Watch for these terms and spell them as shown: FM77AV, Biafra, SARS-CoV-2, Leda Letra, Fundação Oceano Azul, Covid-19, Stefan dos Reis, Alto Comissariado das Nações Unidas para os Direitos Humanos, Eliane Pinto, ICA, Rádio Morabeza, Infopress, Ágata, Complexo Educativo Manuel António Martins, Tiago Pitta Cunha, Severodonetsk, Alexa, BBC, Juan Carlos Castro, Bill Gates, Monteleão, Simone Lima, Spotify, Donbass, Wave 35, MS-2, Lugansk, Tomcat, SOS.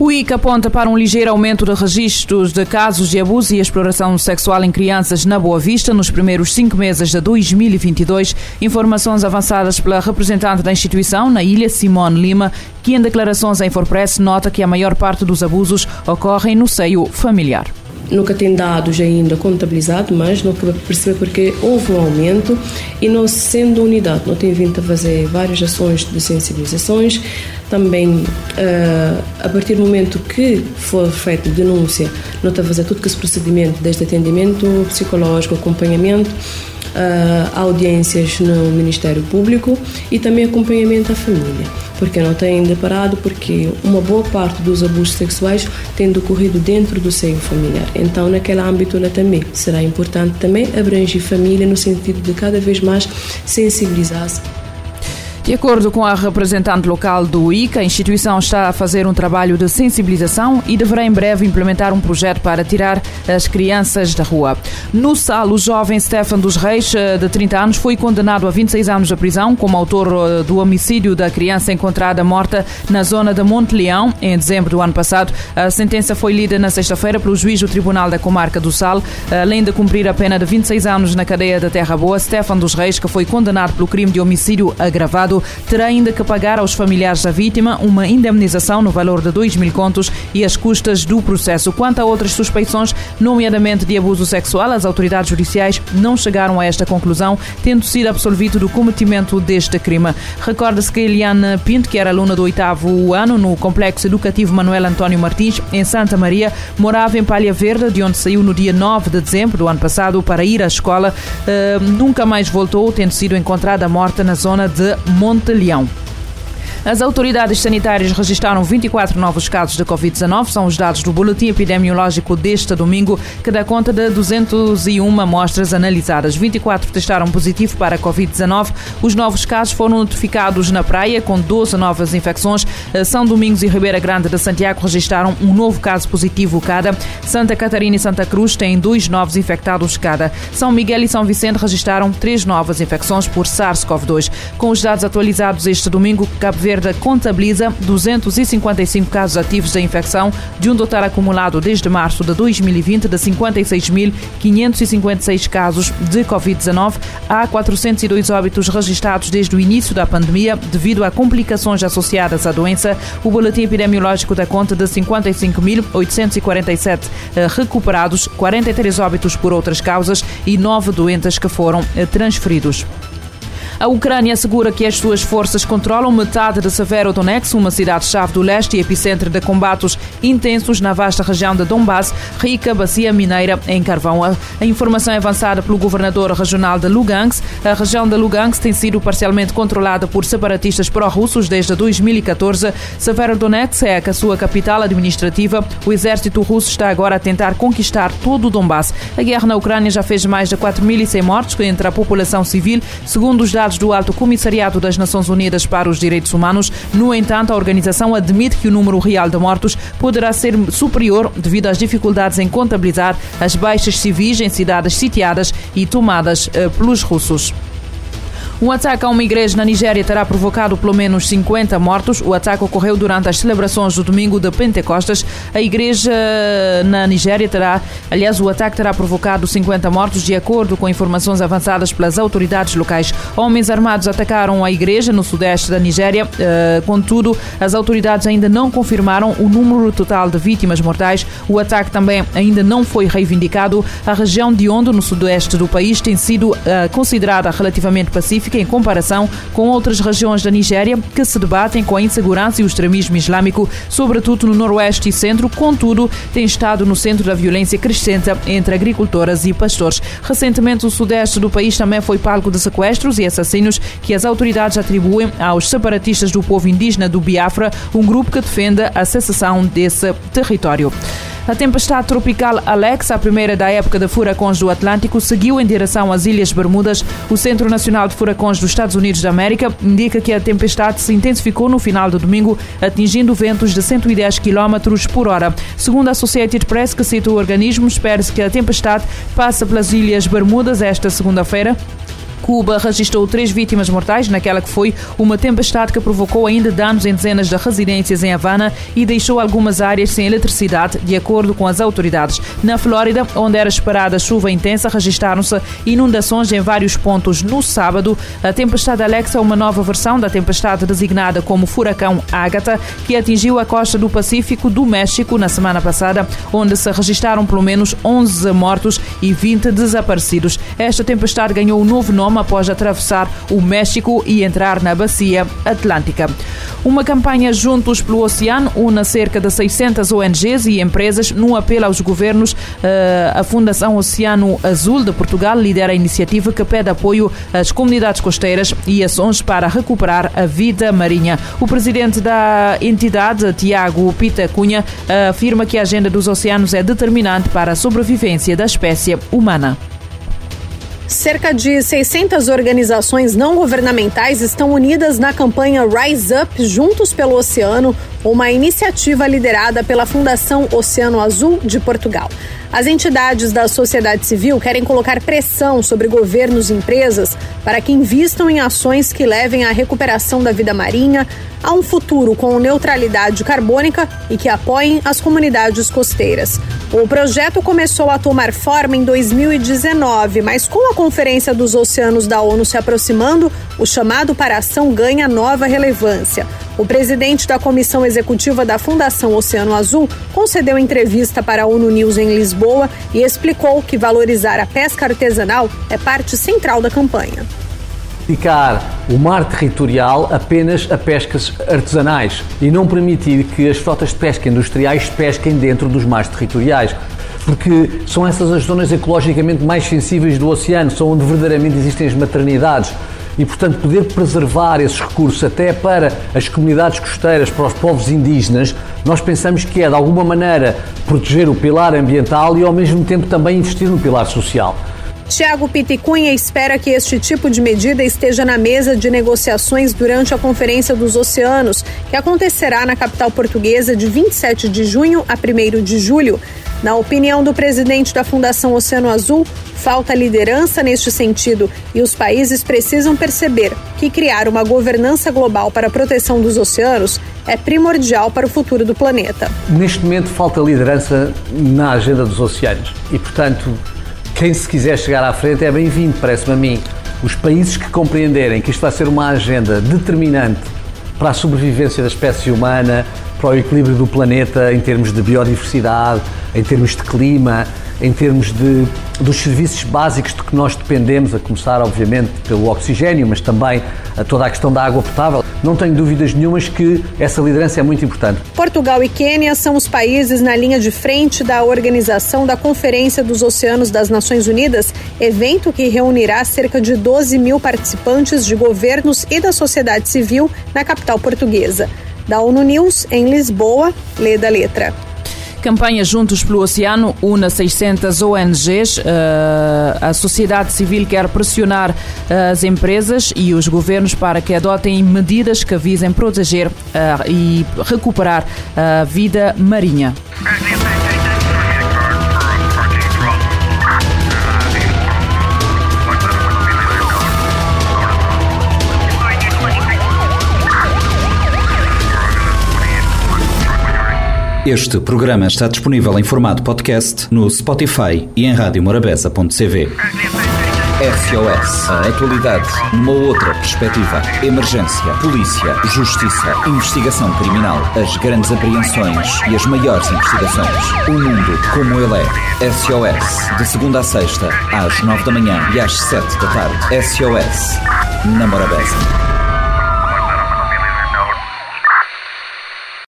O ICA aponta para um ligeiro aumento de registros de casos de abuso e exploração sexual em crianças na Boa Vista nos primeiros 5 meses de 2022. Informações avançadas pela representante da instituição na ilha, Simone Lima, que em declarações à Infopress nota que a maior parte dos abusos ocorrem no seio familiar. Nunca tem dados ainda contabilizados, mas não acaba de perceber porque houve um aumento e nós, sendo unidade, nós temos vindo a fazer várias ações de sensibilizações. Também, a partir do momento que for feita denúncia, nós estamos a fazer tudo que esse procedimento, desde atendimento psicológico, acompanhamento, audiências no Ministério Público e também acompanhamento à família, porque não tem deparado, porque uma boa parte dos abusos sexuais tem decorrido dentro do seio familiar. Então, naquele âmbito lá também será importante também abranger família no sentido de cada vez mais sensibilizar-se. De acordo com a representante local do ICA, a instituição está a fazer um trabalho de sensibilização e deverá em breve implementar um projeto para tirar as crianças da rua. No Sal, o jovem Stefan dos Reis, de 30 anos, foi condenado a 26 anos de prisão como autor do homicídio da criança encontrada morta na zona de Monteleão em dezembro do ano passado. A sentença foi lida na sexta-feira pelo juiz do Tribunal da Comarca do Sal. Além de cumprir a pena de 26 anos na cadeia da Terra Boa, Stefan dos Reis, que foi condenado pelo crime de homicídio agravado, terá ainda que pagar aos familiares da vítima uma indemnização no valor de 2.000 contos e as custas do processo. Quanto a outras suspeições, nomeadamente de abuso sexual, as autoridades judiciais não chegaram a esta conclusão, tendo sido absolvido do cometimento deste crime. Recorda-se que Eliane Pinto, que era aluna do 8º ano no Complexo Educativo Manuel António Martins, em Santa Maria, morava em Palha Verde, de onde saiu no dia 9 de dezembro do ano passado para ir à escola. Nunca mais voltou, tendo sido encontrada morta na zona de Monteleão. As autoridades sanitárias registaram 24 novos casos de Covid-19. São os dados do boletim epidemiológico deste domingo, que dá conta de 201 amostras analisadas. 24 testaram positivo para Covid-19. Os novos casos foram notificados na praia, com 12 novas infecções. São Domingos e Ribeira Grande de Santiago registaram um novo caso positivo cada. Santa Catarina e Santa Cruz têm 2 novos infectados cada. São Miguel e São Vicente registaram 3 novas infecções por SARS-CoV-2. Com os dados atualizados este domingo, Cabo Verde contabiliza 255 casos ativos da infecção, de um total acumulado desde março de 2020 de 56.556 casos de Covid-19. Há 402 óbitos registados desde o início da pandemia devido a complicações associadas à doença. O boletim epidemiológico dá conta de 55.847 recuperados, 43 óbitos por outras causas e 9 doentes que foram transferidos. A Ucrânia assegura que as suas forças controlam metade de Severodonetsk, uma cidade-chave do leste e epicentro de combates intensos na vasta região de Donbass, rica bacia mineira em carvão. A informação é avançada pelo governador regional de Lugansk. A região de Lugansk tem sido parcialmente controlada por separatistas pró-russos desde 2014. Severodonetsk é a sua capital administrativa. O exército russo está agora a tentar conquistar todo o Donbass. A guerra na Ucrânia já fez mais de 4.100 mortos entre a população civil, segundo os dados do Alto Comissariado das Nações Unidas para os Direitos Humanos. No entanto, a organização admite que o número real de mortos poderá ser superior devido às dificuldades em contabilizar as baixas civis em cidades sitiadas e tomadas pelos russos. Um ataque a uma igreja na Nigéria terá provocado pelo menos 50 mortos. O ataque ocorreu durante as celebrações do domingo de Pentecostes. A igreja na Nigéria terá provocado 50 mortos, de acordo com informações avançadas pelas autoridades locais. Homens armados atacaram a igreja no sudeste da Nigéria. Contudo, as autoridades ainda não confirmaram o número total de vítimas mortais. O ataque também ainda não foi reivindicado. A região de Ondo, no sudoeste do país, tem sido considerada relativamente pacífica em comparação com outras regiões da Nigéria que se debatem com a insegurança e o extremismo islâmico, sobretudo no noroeste e centro. Contudo, tem estado no centro da violência crescente entre agricultoras e pastores. Recentemente, o sudeste do país também foi palco de sequestros e assassinos que as autoridades atribuem aos separatistas do povo indígena do Biafra, um grupo que defende a secessão desse território. A tempestade tropical Alexa, a primeira da época de furacões do Atlântico, seguiu em direção às Ilhas Bermudas. O Centro Nacional de Furacões dos Estados Unidos da América indica que a tempestade se intensificou no final do domingo, atingindo ventos de 110 km por hora. Segundo a Associated Press, que cita o organismo, espera-se que a tempestade passe pelas Ilhas Bermudas esta segunda-feira, Cuba registrou 3 vítimas mortais naquela que foi uma tempestade que provocou ainda danos em dezenas de residências em Havana e deixou algumas áreas sem eletricidade, de acordo com as autoridades. Na Flórida, onde era esperada chuva intensa, registaram-se inundações em vários pontos no sábado. A tempestade Alexa é uma nova versão da tempestade designada como furacão Ágata, que atingiu a costa do Pacífico do México na semana passada, onde se registaram pelo menos 11 mortos e 20 desaparecidos. Esta tempestade ganhou um novo nome após atravessar o México e entrar na Bacia Atlântica. Uma campanha Juntos pelo Oceano une cerca de 600 ONGs e empresas num apelo aos governos. A Fundação Oceano Azul de Portugal lidera a iniciativa que pede apoio às comunidades costeiras e ações para recuperar a vida marinha. O presidente da entidade, Tiago Pitta Cunha, afirma que a agenda dos oceanos é determinante para a sobrevivência da espécie humana. Cerca de 600 organizações não governamentais estão unidas na campanha Rise Up Juntos pelo Oceano, uma iniciativa liderada pela Fundação Oceano Azul de Portugal. As entidades da sociedade civil querem colocar pressão sobre governos e empresas para que invistam em ações que levem à recuperação da vida marinha, a um futuro com neutralidade carbônica e que apoiem as comunidades costeiras. O projeto começou a tomar forma em 2019, mas com a Conferência dos Oceanos da ONU se aproximando, o chamado para a ação ganha nova relevância. O presidente da Comissão Executiva da Fundação Oceano Azul concedeu entrevista para a ONU News em Lisboa e explicou que valorizar a pesca artesanal é parte central da campanha. Dedicar o mar territorial apenas a pescas artesanais e não permitir que as frotas de pesca industriais pesquem dentro dos mares territoriais, porque são essas as zonas ecologicamente mais sensíveis do oceano, são onde verdadeiramente existem as maternidades. E, portanto, poder preservar esses recursos até para as comunidades costeiras, para os povos indígenas, nós pensamos que é, de alguma maneira, proteger o pilar ambiental e, ao mesmo tempo, também investir no pilar social. Tiago Pitta Cunha espera que este tipo de medida esteja na mesa de negociações durante a Conferência dos Oceanos, que acontecerá na capital portuguesa de 27 de junho a 1º de julho. Na opinião do presidente da Fundação Oceano Azul, falta liderança neste sentido e os países precisam perceber que criar uma governança global para a proteção dos oceanos é primordial para o futuro do planeta. Neste momento falta liderança na agenda dos oceanos e, portanto, quem se quiser chegar à frente é bem-vindo, parece-me a mim. Os países que compreenderem que isto vai ser uma agenda determinante para a sobrevivência da espécie humana, para o equilíbrio do planeta em termos de biodiversidade, em termos de clima, em termos dos serviços básicos de que nós dependemos, a começar, obviamente, pelo oxigênio, mas também a toda a questão da água potável. Não tenho dúvidas nenhumas que essa liderança é muito importante. Portugal e Quênia são os países na linha de frente da organização da Conferência dos Oceanos das Nações Unidas, evento que reunirá cerca de 12 mil participantes de governos e da sociedade civil na capital portuguesa. Da ONU News, em Lisboa, Leda Letra. Campanha Juntos pelo Oceano une 600 ONGs. A sociedade civil quer pressionar as empresas e os governos para que adotem medidas que visem proteger e recuperar a vida marinha. Este programa está disponível em formato podcast no Spotify e em radiomorabeza.cv. SOS. A atualidade numa outra perspectiva. Emergência, polícia, justiça, investigação criminal, as grandes apreensões e as maiores investigações. O mundo como ele é. SOS. De segunda a sexta, às 9 da manhã e às 7 da tarde. SOS. Na Morabeza.